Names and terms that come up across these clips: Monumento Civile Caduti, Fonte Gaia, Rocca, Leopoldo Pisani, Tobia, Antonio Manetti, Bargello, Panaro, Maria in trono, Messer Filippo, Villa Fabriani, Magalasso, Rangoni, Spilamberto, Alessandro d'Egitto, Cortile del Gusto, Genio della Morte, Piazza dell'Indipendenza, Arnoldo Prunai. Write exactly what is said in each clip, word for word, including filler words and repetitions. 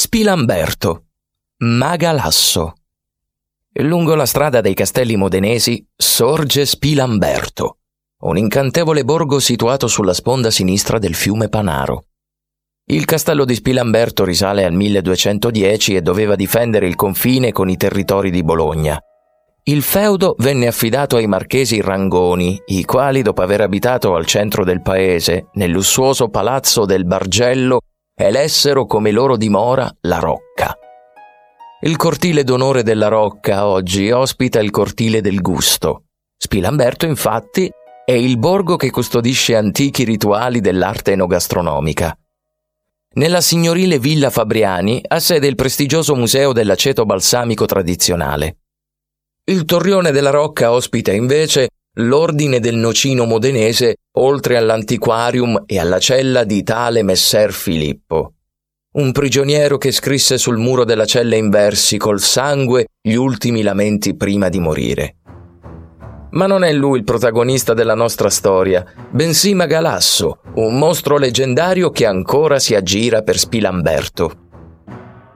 Spilamberto, Magalasso. Lungo la strada dei castelli modenesi sorge Spilamberto, un incantevole borgo situato sulla sponda sinistra del fiume Panaro. Il castello di Spilamberto risale al milleduecentodieci e doveva difendere il confine con i territori di Bologna. Il feudo venne affidato ai marchesi Rangoni, i quali, dopo aver abitato al centro del paese, nel lussuoso palazzo del Bargello, elessero come loro dimora la Rocca. Il cortile d'onore della Rocca oggi ospita il Cortile del Gusto. Spilamberto, infatti, è il borgo che custodisce antichi rituali dell'arte enogastronomica. Nella signorile Villa Fabriani ha sede il prestigioso museo dell'aceto balsamico tradizionale. Il torrione della Rocca ospita invece l'ordine del nocino modenese, oltre all'antiquarium e alla cella di tale Messer Filippo, un prigioniero che scrisse sul muro della cella in versi col sangue gli ultimi lamenti prima di morire. Ma non è lui il protagonista della nostra storia, bensì Magalasso, un mostro leggendario che ancora si aggira per Spilamberto.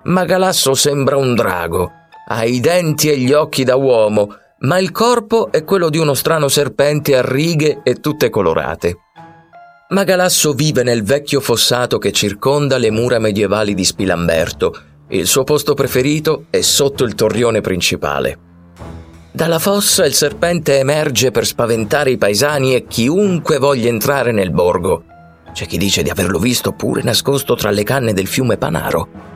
Magalasso sembra un drago, ha i denti e gli occhi da uomo, ma il corpo è quello di uno strano serpente a righe e tutte colorate. Magalasso vive nel vecchio fossato che circonda le mura medievali di Spilamberto. Il suo posto preferito è sotto il torrione principale. Dalla fossa il serpente emerge per spaventare i paesani e chiunque voglia entrare nel borgo. C'è chi dice di averlo visto pure nascosto tra le canne del fiume Panaro.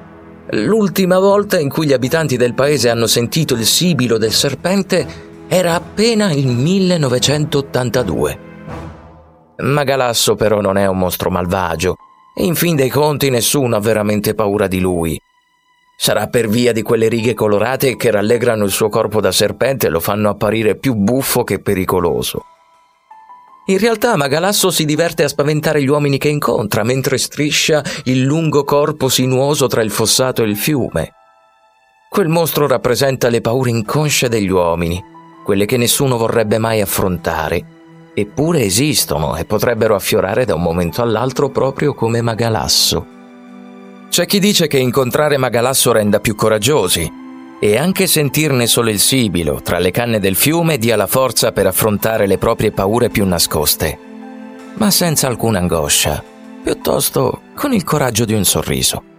L'ultima volta in cui gli abitanti del paese hanno sentito il sibilo del serpente era appena il millenovecentottantadue. Magalasso però non è un mostro malvagio e in fin dei conti nessuno ha veramente paura di lui. Sarà per via di quelle righe colorate che rallegrano il suo corpo da serpente e lo fanno apparire più buffo che pericoloso. In realtà Magalasso si diverte a spaventare gli uomini che incontra mentre striscia il lungo corpo sinuoso tra il fossato e il fiume. Quel mostro rappresenta le paure inconsce degli uomini, quelle che nessuno vorrebbe mai affrontare. Eppure esistono e potrebbero affiorare da un momento all'altro proprio come Magalasso. C'è chi dice che incontrare Magalasso renda più coraggiosi e anche sentirne solo il sibilo tra le canne del fiume dia la forza per affrontare le proprie paure più nascoste, ma senza alcuna angoscia, piuttosto con il coraggio di un sorriso.